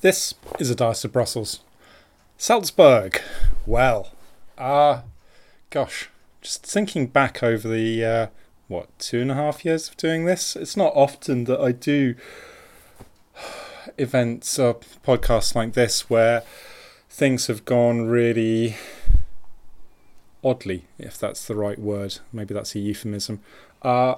This is A Diet of Brussels. Salzburg. Well, gosh, just thinking back over the, 2.5 years of doing this? It's not often that I do events or podcasts like this where things have gone really oddly, if that's the right word. Maybe that's a euphemism. I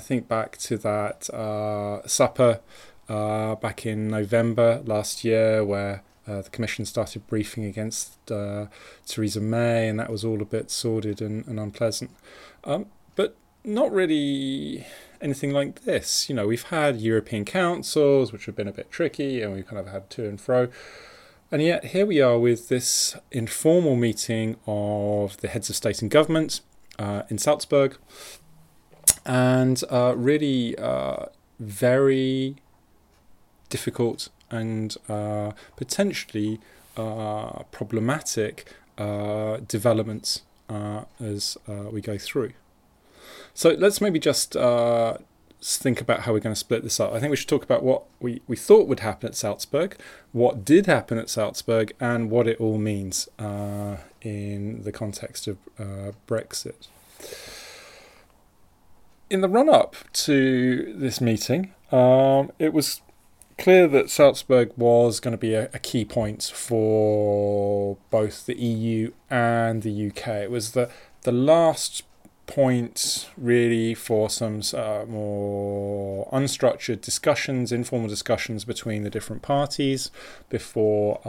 think back to that supper back in November last year where the Commission started briefing against Theresa May, and that was all a bit sordid and unpleasant. But not really anything like this. You know, we've had European councils, which have been a bit tricky, and we've kind of had to and fro. And yet here we are with this informal meeting of the heads of state and government in Salzburg, and really very difficult and potentially problematic developments as we go through. So let's maybe just think about how we're going to split this up. I think we should talk about what we thought would happen at Salzburg, what did happen at Salzburg, and what it all means in the context of Brexit. In the run-up to this meeting, it was clear that Salzburg was going to be a key point for both the EU and the UK. It was the last point, really, for some more unstructured discussions, informal discussions between the different parties before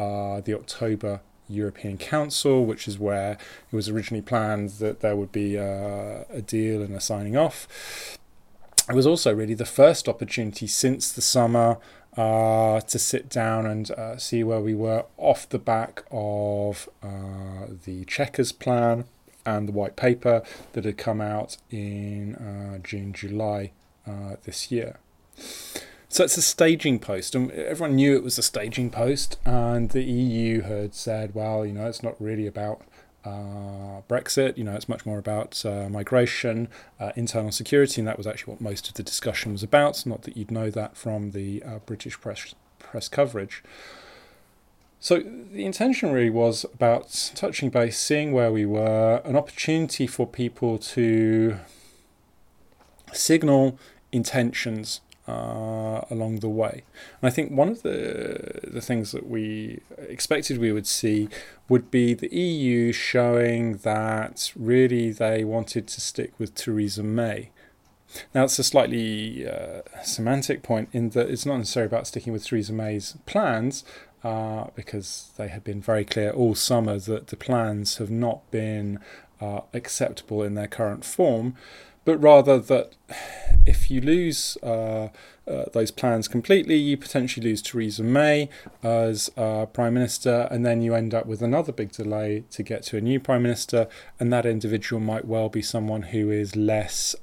the October European Council, which is where it was originally planned that there would be a deal and a signing off. It was also really the first opportunity since the summer to sit down and see where we were off the back of the Chequers plan and the white paper that had come out in June, July this year. So it's a staging post, and everyone knew it was a staging post, and the EU had said, well, you know, it's not really about Brexit, you know, it's much more about migration, internal security, and that was actually what most of the discussion was about. Not that you'd know that from the British press coverage. So the intention really was about touching base, seeing where we were, an opportunity for people to signal intentions along the way. And I think one of the things that we expected we would see would be the EU showing that really they wanted to stick with Theresa May. Now, it's a slightly semantic point in that it's not necessarily about sticking with Theresa May's plans, because they had been very clear all summer that the plans have not been acceptable in their current form, but rather that if you lose those plans completely, you potentially lose Theresa May as Prime Minister, and then you end up with another big delay to get to a new Prime Minister, and that individual might well be someone who is less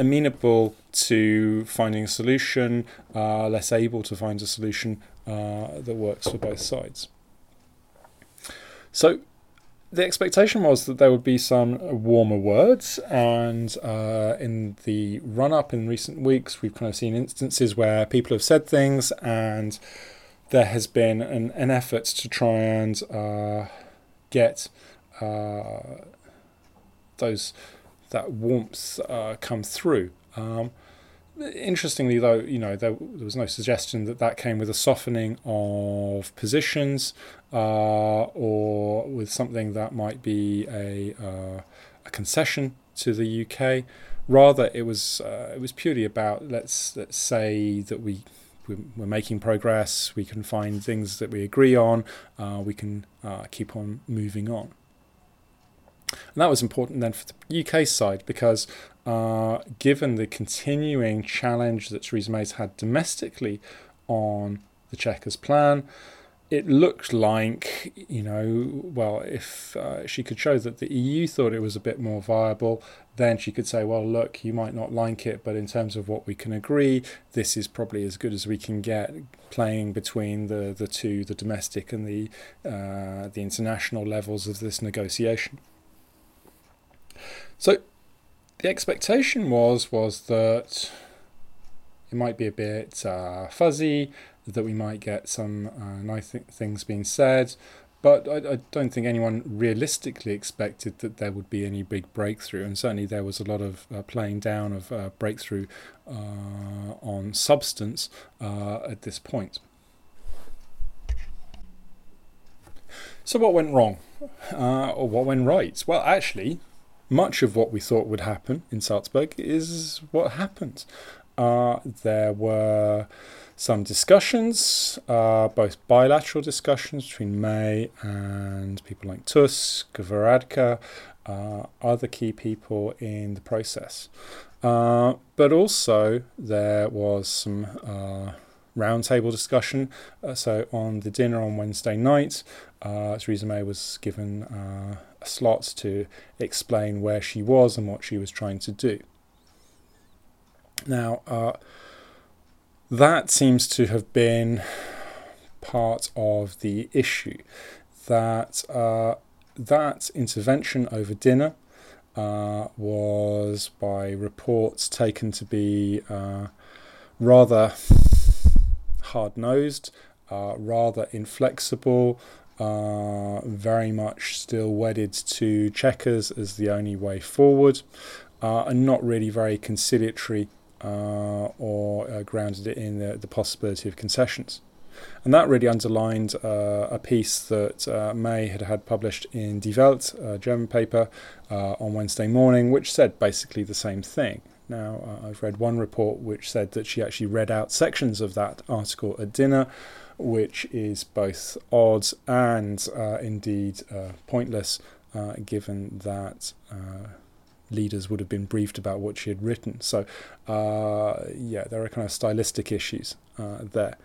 amenable to finding a solution, less able to find a solution that works for both sides. So the expectation was that there would be some warmer words, and in the run-up in recent weeks, we've kind of seen instances where people have said things, and there has been an effort to try and get that warmth come through. Interestingly, though, you know, there was no suggestion that came with a softening of positions or with something that might be a concession to the UK. Rather, it was purely about let's say that we're making progress. We can find things that we agree on. We can keep on moving on. And that was important then for the UK side because given the continuing challenge that Theresa May's had domestically on the Chequers plan, it looked like, you know, well, if she could show that the EU thought it was a bit more viable, then she could say, well, look, you might not like it, but in terms of what we can agree, this is probably as good as we can get, playing between the two, the domestic and the international levels of this negotiation. So the expectation was that it might be a bit fuzzy, that we might get some nice things being said, but I don't think anyone realistically expected that there would be any big breakthrough, and certainly there was a lot of playing down of breakthrough on substance at this point. So what went wrong? Or what went right? Well, actually, much of what we thought would happen in Salzburg is what happened. There were some discussions, both bilateral discussions between May and people like Tusk, Varadkar, other key people in the process. But also there was some roundtable discussion. So on the dinner on Wednesday night, Theresa May was given a slot to explain where she was and what she was trying to do. Now, that seems to have been part of the issue, that that intervention over dinner was, by reports, taken to be rather hard-nosed, rather inflexible, very much still wedded to Chequers as the only way forward, and not really very conciliatory or grounded it in the possibility of concessions. And that really underlined a piece that May had published in Die Welt, a German paper, on Wednesday morning, which said basically the same thing. Now, I've read one report which said that she actually read out sections of that article at dinner, which is both odd and indeed pointless, given that leaders would have been briefed about what she had written. So, yeah, there are kind of stylistic issues there.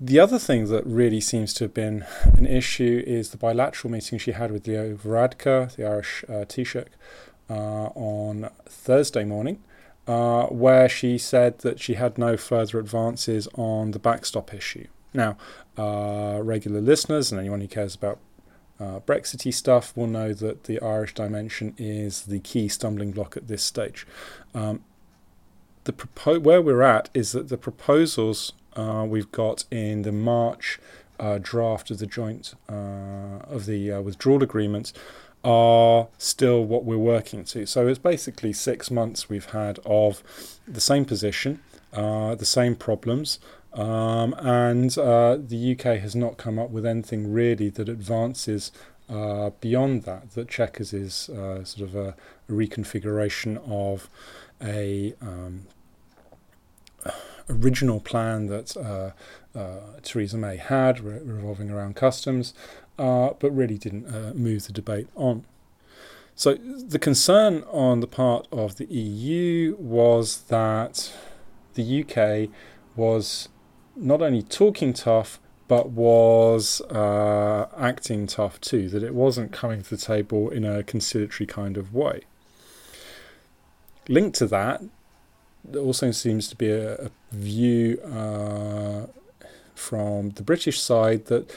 The other thing that really seems to have been an issue is the bilateral meeting she had with Leo Varadkar, the Irish Taoiseach, on Thursday morning, where she said that she had no further advances on the backstop issue. Now, regular listeners and anyone who cares about Brexity stuff will know that the Irish dimension is the key stumbling block at this stage. Where we're at is that the proposals we've got in the March draft of the joint of the withdrawal agreement are still what we're working to. So it's basically 6 months we've had of the same position, the same problems. And the UK has not come up with anything really that advances beyond that. That Chequers is sort of a reconfiguration of a original plan that Theresa May had revolving around customs, but really didn't move the debate on. So the concern on the part of the EU was that the UK was not only talking tough, but was acting tough too, that it wasn't coming to the table in a conciliatory kind of way. Linked to that, there also seems to be a view from the British side that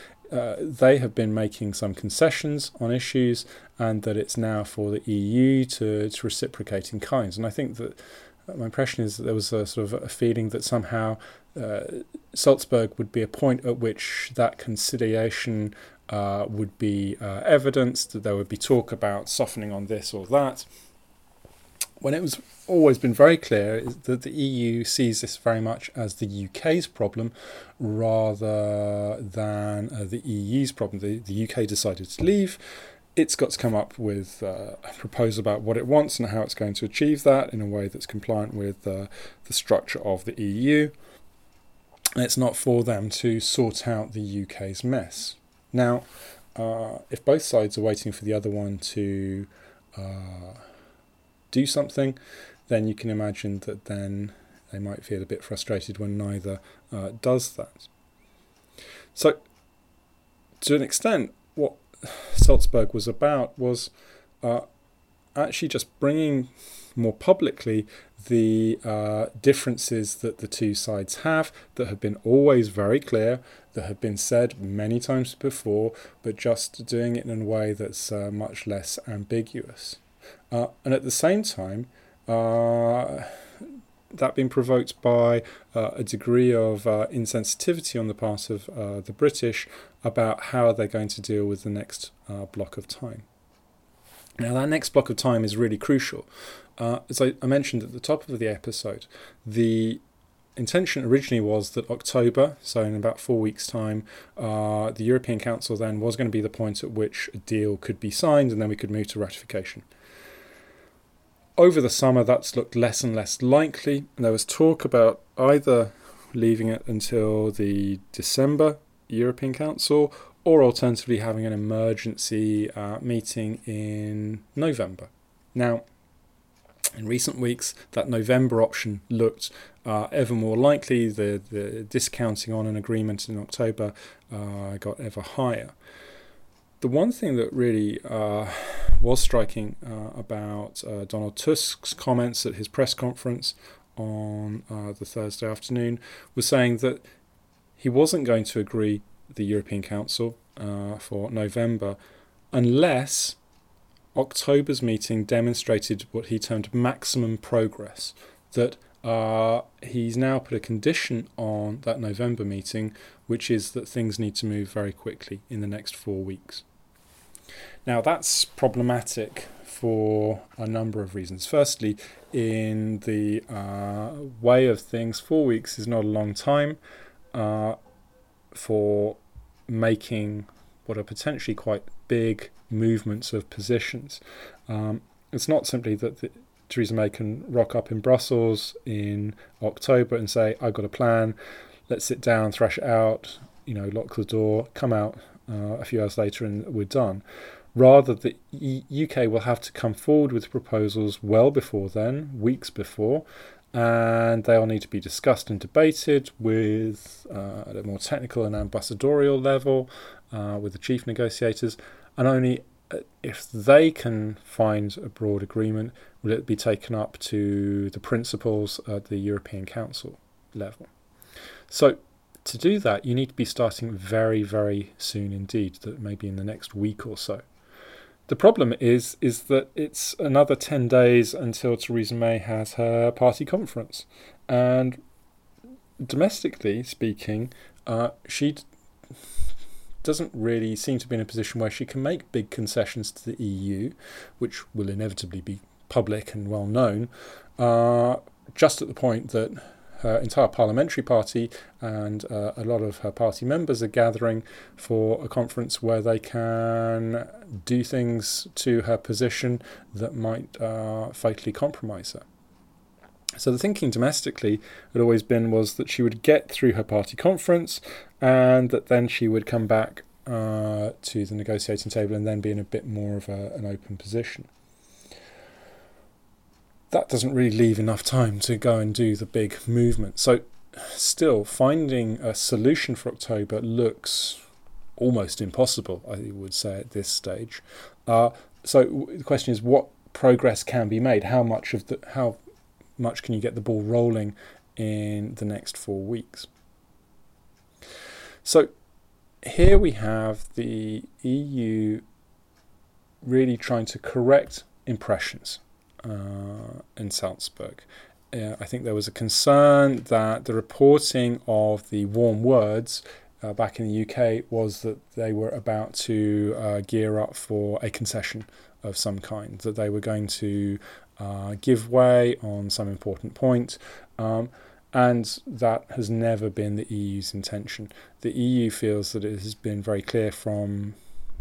they have been making some concessions on issues and that it's now for the EU to reciprocate in kind. And I think that my impression is that there was a sort of a feeling that somehow Salzburg would be a point at which that conciliation would be evidenced, that there would be talk about softening on this or that, when it was always been very clear that the EU sees this very much as the UK's problem rather than the EU's problem. The UK decided to leave. It's got to come up with a proposal about what it wants and how it's going to achieve that in a way that's compliant with the structure of the EU. And it's not for them to sort out the UK's mess. Now, if both sides are waiting for the other one to do something, then you can imagine that then they might feel a bit frustrated when neither does that. So, to an extent, what Salzburg was about was actually just bringing more publicly the differences that the two sides have, that have been always very clear, that have been said many times before, but just doing it in a way that's much less ambiguous. And at the same time, that being provoked by a degree of insensitivity on the part of the British about how they're going to deal with the next block of time. Now, that next block of time is really crucial. As I mentioned at the top of the episode, the intention originally was that October, so in about 4 weeks' time, the European Council then was going to be the point at which a deal could be signed and then we could move to ratification. Over the summer, that's looked less and less likely, and there was talk about either leaving it until the December European Council or alternatively having an emergency meeting in November. Now, in recent weeks, that November option looked ever more likely. The discounting on an agreement in October got ever higher. The one thing that really was striking about Donald Tusk's comments at his press conference on the Thursday afternoon was saying that he wasn't going to agree the European Council for November unless October's meeting demonstrated what he termed maximum progress, that he's now put a condition on that November meeting, which is that things need to move very quickly in the next 4 weeks. Now, that's problematic for a number of reasons. Firstly, in the way of things, 4 weeks is not a long time for making what are potentially quite big movements of positions. It's not simply that Theresa May can rock up in Brussels in October and say, I've got a plan, let's sit down, thrash it out, lock the door, come out a few hours later and we're done. Rather, the UK will have to come forward with proposals well before then, weeks before, and they all need to be discussed and debated with at a more technical and ambassadorial level, with the chief negotiators, and only if they can find a broad agreement will it be taken up to the principles at the European Council level. So to do that, you need to be starting very, very soon indeed, that maybe in the next week or so. The problem is that it's another 10 days until Theresa May has her party conference. And domestically speaking, she doesn't really seem to be in a position where she can make big concessions to the EU, which will inevitably be public and well known, just at the point that her entire parliamentary party and a lot of her party members are gathering for a conference where they can do things to her position that might fatally compromise her. So the thinking domestically had always been was that she would get through her party conference and that then she would come back to the negotiating table and then be in a bit more of an open position. That doesn't really leave enough time to go and do the big movement. So still, finding a solution for October looks almost impossible, I would say, at this stage. So the question is, what progress can be made? How much can you get the ball rolling in the next 4 weeks? So here we have the EU really trying to correct impressions in Salzburg. I think there was a concern that the reporting of the warm words back in the UK was that they were about to gear up for a concession of some kind, that they were going to give way on some important point, and that has never been the EU's intention. The EU feels that it has been very clear from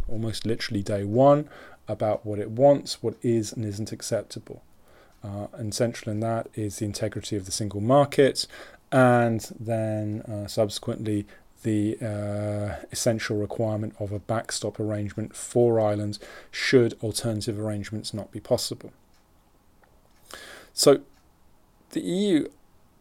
almost literally day one about what it wants, what is and isn't acceptable. And central in that is the integrity of the single market, and then subsequently the essential requirement of a backstop arrangement for Ireland should alternative arrangements not be possible. So the EU,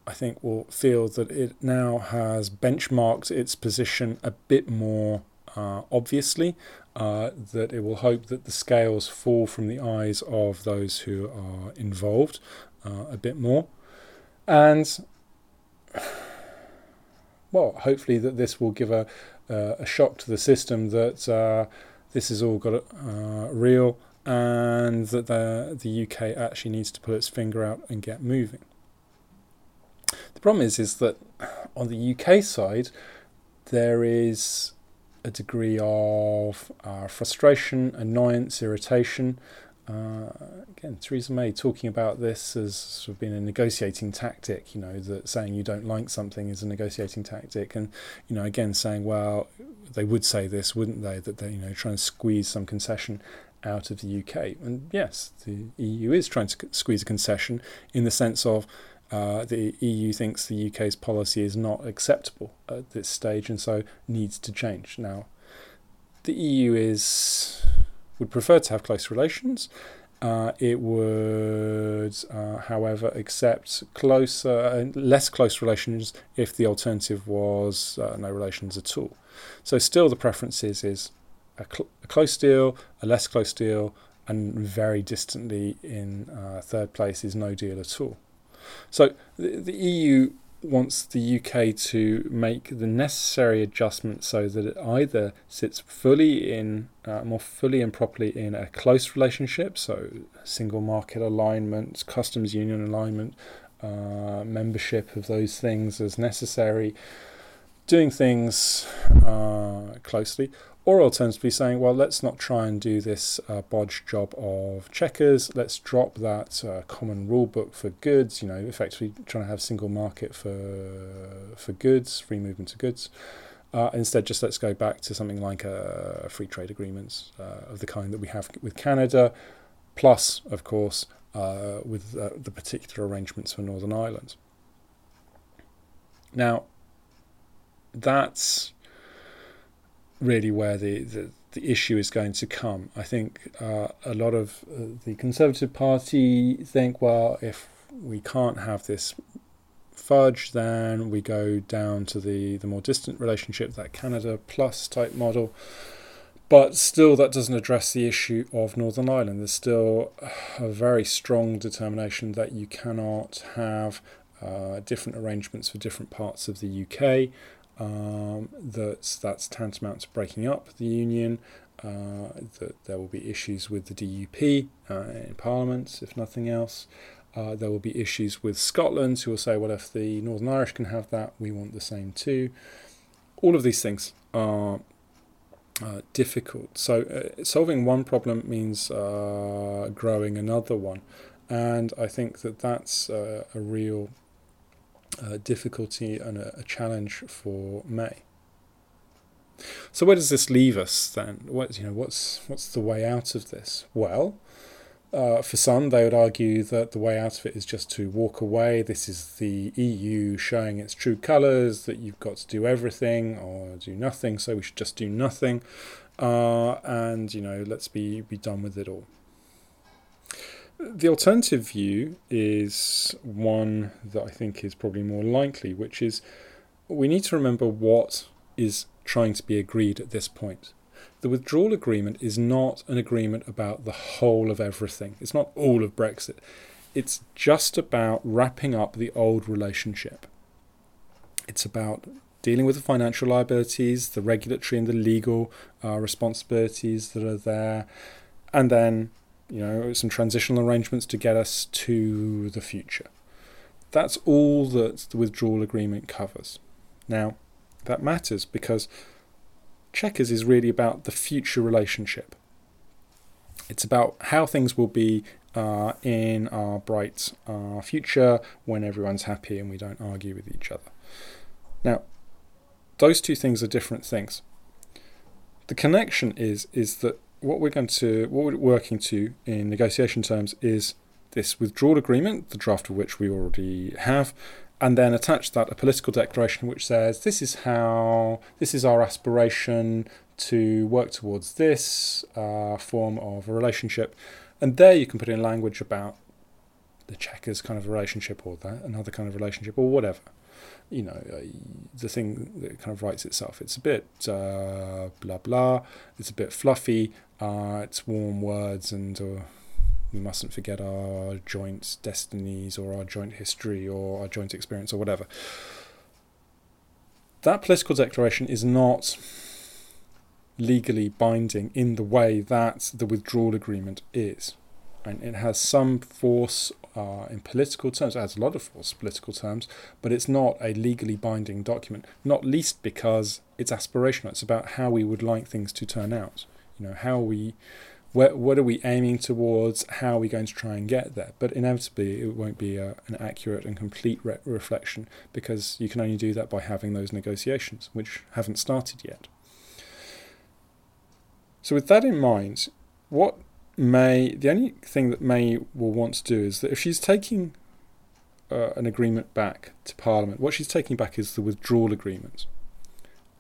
I think, will feel that it now has benchmarked its position a bit more obviously, that it will hope that the scales fall from the eyes of those who are involved a bit more. And, well, hopefully that this will give a shock to the system that this has all got real and that the UK actually needs to pull its finger out and get moving. The problem is that on the UK side, there is a degree of frustration, annoyance, irritation. Again, Theresa May talking about this as sort of being a negotiating tactic, you know, that saying you don't like something is a negotiating tactic. And, you know, again, saying, well, they would say this, wouldn't they, that they're, you know, trying to squeeze some concession out of the UK. And yes, the EU is trying to squeeze a concession in the sense of the EU thinks the UK's policy is not acceptable at this stage and so needs to change. Now, the EU would prefer to have close relations. It would, however, accept closer and less close relations if the alternative was no relations at all. So still the preference is a close deal, a less close deal, and very distantly in third place is no deal at all. So the EU wants the UK to make the necessary adjustments so that it either sits more fully and properly in a close relationship, so single market alignment, customs union alignment, membership of those things as necessary, doing things closely, or alternatively saying, well, let's not try and do this bodge job of Chequers, let's drop that common rule book for goods, you know, effectively trying to have single market for goods, free movement of goods. Instead, just let's go back to something like free trade agreements of the kind that we have with Canada, plus, of course, with the particular arrangements for Northern Ireland. Now, that's really where the issue is going to come. I think a lot of the Conservative Party think, well, if we can't have this fudge, then we go down to the more distant relationship, that Canada plus type model. But still, that doesn't address the issue of Northern Ireland. There's still a very strong determination that you cannot have different arrangements for different parts of the UK. That's tantamount to breaking up the union, that there will be issues with the DUP in Parliament, if nothing else. There will be issues with Scotland, who will say, well, if the Northern Irish can have that, we want the same too. All of these things are difficult. So solving one problem means growing another one. And I think that's a real difficulty and a challenge for May. So where does this leave us then? What's the way out of this? Well, for some, they would argue that the way out of it is just to walk away. This is the EU showing its true colours, that you've got to do everything or do nothing, so we should just do nothing. And, you know, let's be done with it all. The alternative view is one that I think is probably more likely, which is we need to remember what is trying to be agreed at this point. The withdrawal agreement is not an agreement about the whole of everything. It's not all of Brexit. It's just about wrapping up the old relationship. It's about dealing with the financial liabilities, the regulatory and the legal responsibilities that are there, and then, you know, some transitional arrangements to get us to the future. That's all that the withdrawal agreement covers. Now, that matters because Chequers is really about the future relationship. It's about how things will be in our bright future when everyone's happy and we don't argue with each other. Now, those two things are different things. The connection is that what we're working to in negotiation terms is this withdrawal agreement, the draft of which we already have, and then attach that a political declaration which says this is our aspiration to work towards this form of a relationship, and there you can put in language about the Chequers kind of relationship or that another kind of relationship or whatever. You know, the thing that kind of writes itself. It's a bit blah blah, it's a bit fluffy, it's warm words, and we mustn't forget our joint destinies or our joint history or our joint experience or whatever. That political declaration is not legally binding in the way that the withdrawal agreement is. And it has some force in political terms, it has a lot of force, political terms, but it's not a legally binding document, not least because it's aspirational. It's about how we would like things to turn out, you know, how we, what are we aiming towards, how are we going to try and get there? But inevitably, it won't be an accurate and complete reflection, because you can only do that by having those negotiations, which haven't started yet. So with that in mind, what May, the only thing that May will want to do is that if she's taking an agreement back to Parliament, what she's taking back is the withdrawal agreement.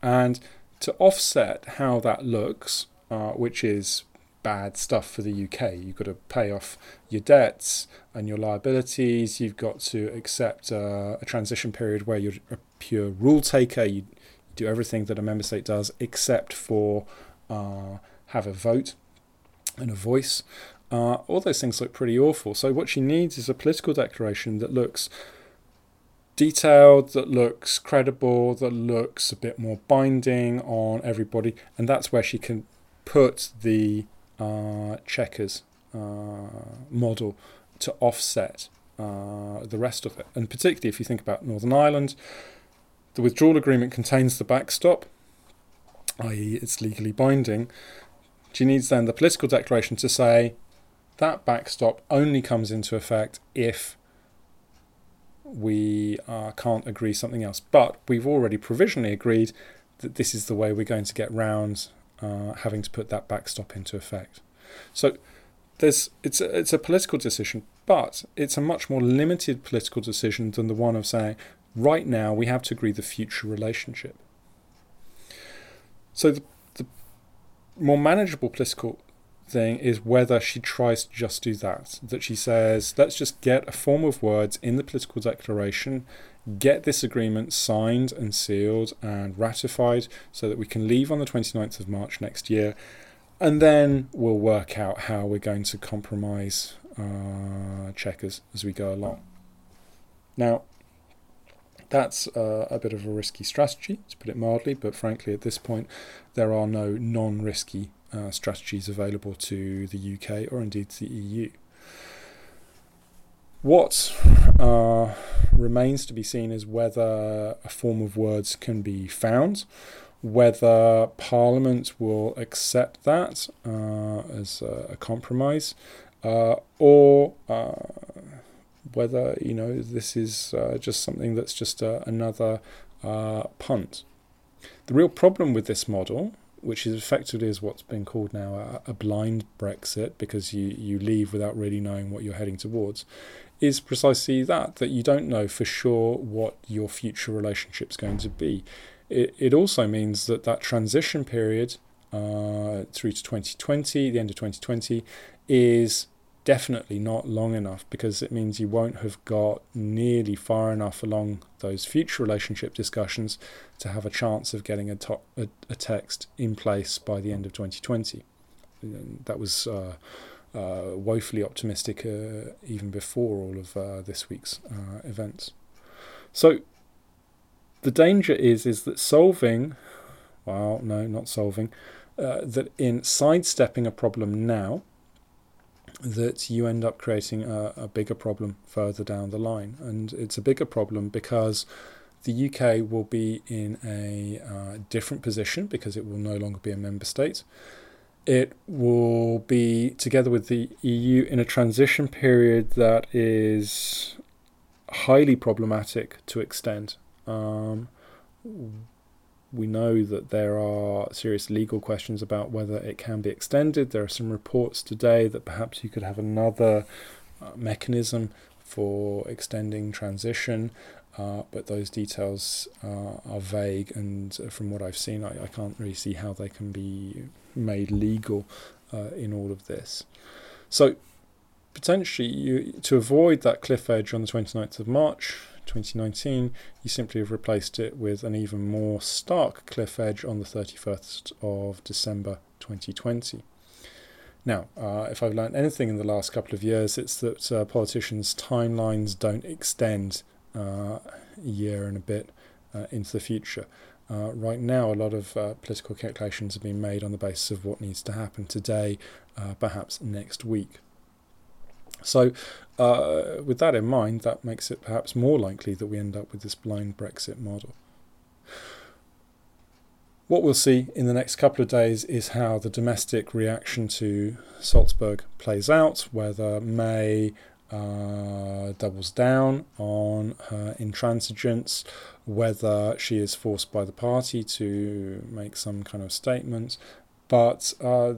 And to offset how that looks, which is bad stuff for the UK, you've got to pay off your debts and your liabilities, you've got to accept a transition period where you're a pure rule taker, you do everything that a member state does except for have a vote and a voice. All those things look pretty awful. So what she needs is a political declaration that looks detailed, that looks credible, that looks a bit more binding on everybody, and that's where she can put the Chequers model to offset the rest of it. And particularly if you think about Northern Ireland, the withdrawal agreement contains the backstop, i.e. it's legally binding. She needs then the political declaration to say that backstop only comes into effect if we can't agree something else. But we've already provisionally agreed that this is the way we're going to get round having to put that backstop into effect. So it's a political decision, but it's a much more limited political decision than the one of saying, right now we have to agree the future relationship. So the more manageable political thing is whether she tries to just do that, that she says, let's just get a form of words in the political declaration, get this agreement signed and sealed and ratified so that we can leave on the 29th of March next year, and then we'll work out how we're going to compromise Chequers as we go along. Now, that's a bit of a risky strategy, to put it mildly, but frankly at this point there are no non-risky strategies available to the UK or indeed to the EU. What remains to be seen is whether a form of words can be found, whether Parliament will accept that as a compromise, or whether, you know, this is just something that's just another punt. The real problem with this model, which is effectively is what's been called now a blind Brexit, because you leave without really knowing what you're heading towards, is precisely that you don't know for sure what your future relationship's going to be. It also means that transition period through to 2020, the end of 2020, is definitely not long enough, because it means you won't have got nearly far enough along those future relationship discussions to have a chance of getting a text in place by the end of 2020. That was woefully optimistic even before all of this week's events. So the danger is that that in sidestepping a problem now, that you end up creating a bigger problem further down the line. And it's a bigger problem because the UK will be in a different position, because it will no longer be a member state. It will be, together with the EU, in a transition period that is highly problematic to extend. We know that there are serious legal questions about whether it can be extended. There are some reports today that perhaps you could have another mechanism for extending transition, but those details are vague, and from what I've seen, I can't really see how they can be made legal in all of this. So potentially, to avoid that cliff edge on the 29th of March, 2019, you simply have replaced it with an even more stark cliff edge on the 31st of December 2020. Now, if I've learned anything in the last couple of years, it's that politicians' timelines don't extend a year and a bit into the future. Right now, a lot of political calculations are being made on the basis of what needs to happen today, perhaps next week. So With that in mind, that makes it perhaps more likely that we end up with this blind Brexit model. What we'll see in the next couple of days is how the domestic reaction to Salzburg plays out, whether May doubles down on her intransigence, whether she is forced by the party to make some kind of statement. But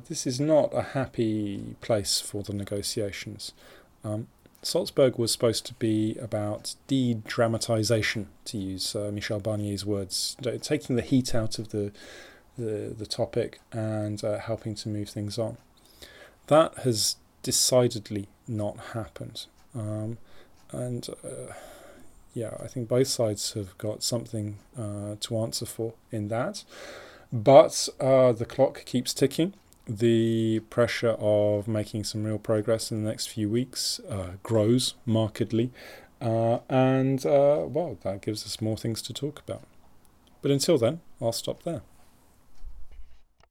this is not a happy place for the negotiations. Salzburg was supposed to be about de-dramatisation, to use Michel Barnier's words, taking the heat out of the topic and helping to move things on. That has decidedly not happened. I think both sides have got something to answer for in that. But the clock keeps ticking. The pressure of making some real progress in the next few weeks grows markedly. That gives us more things to talk about. But until then, I'll stop there.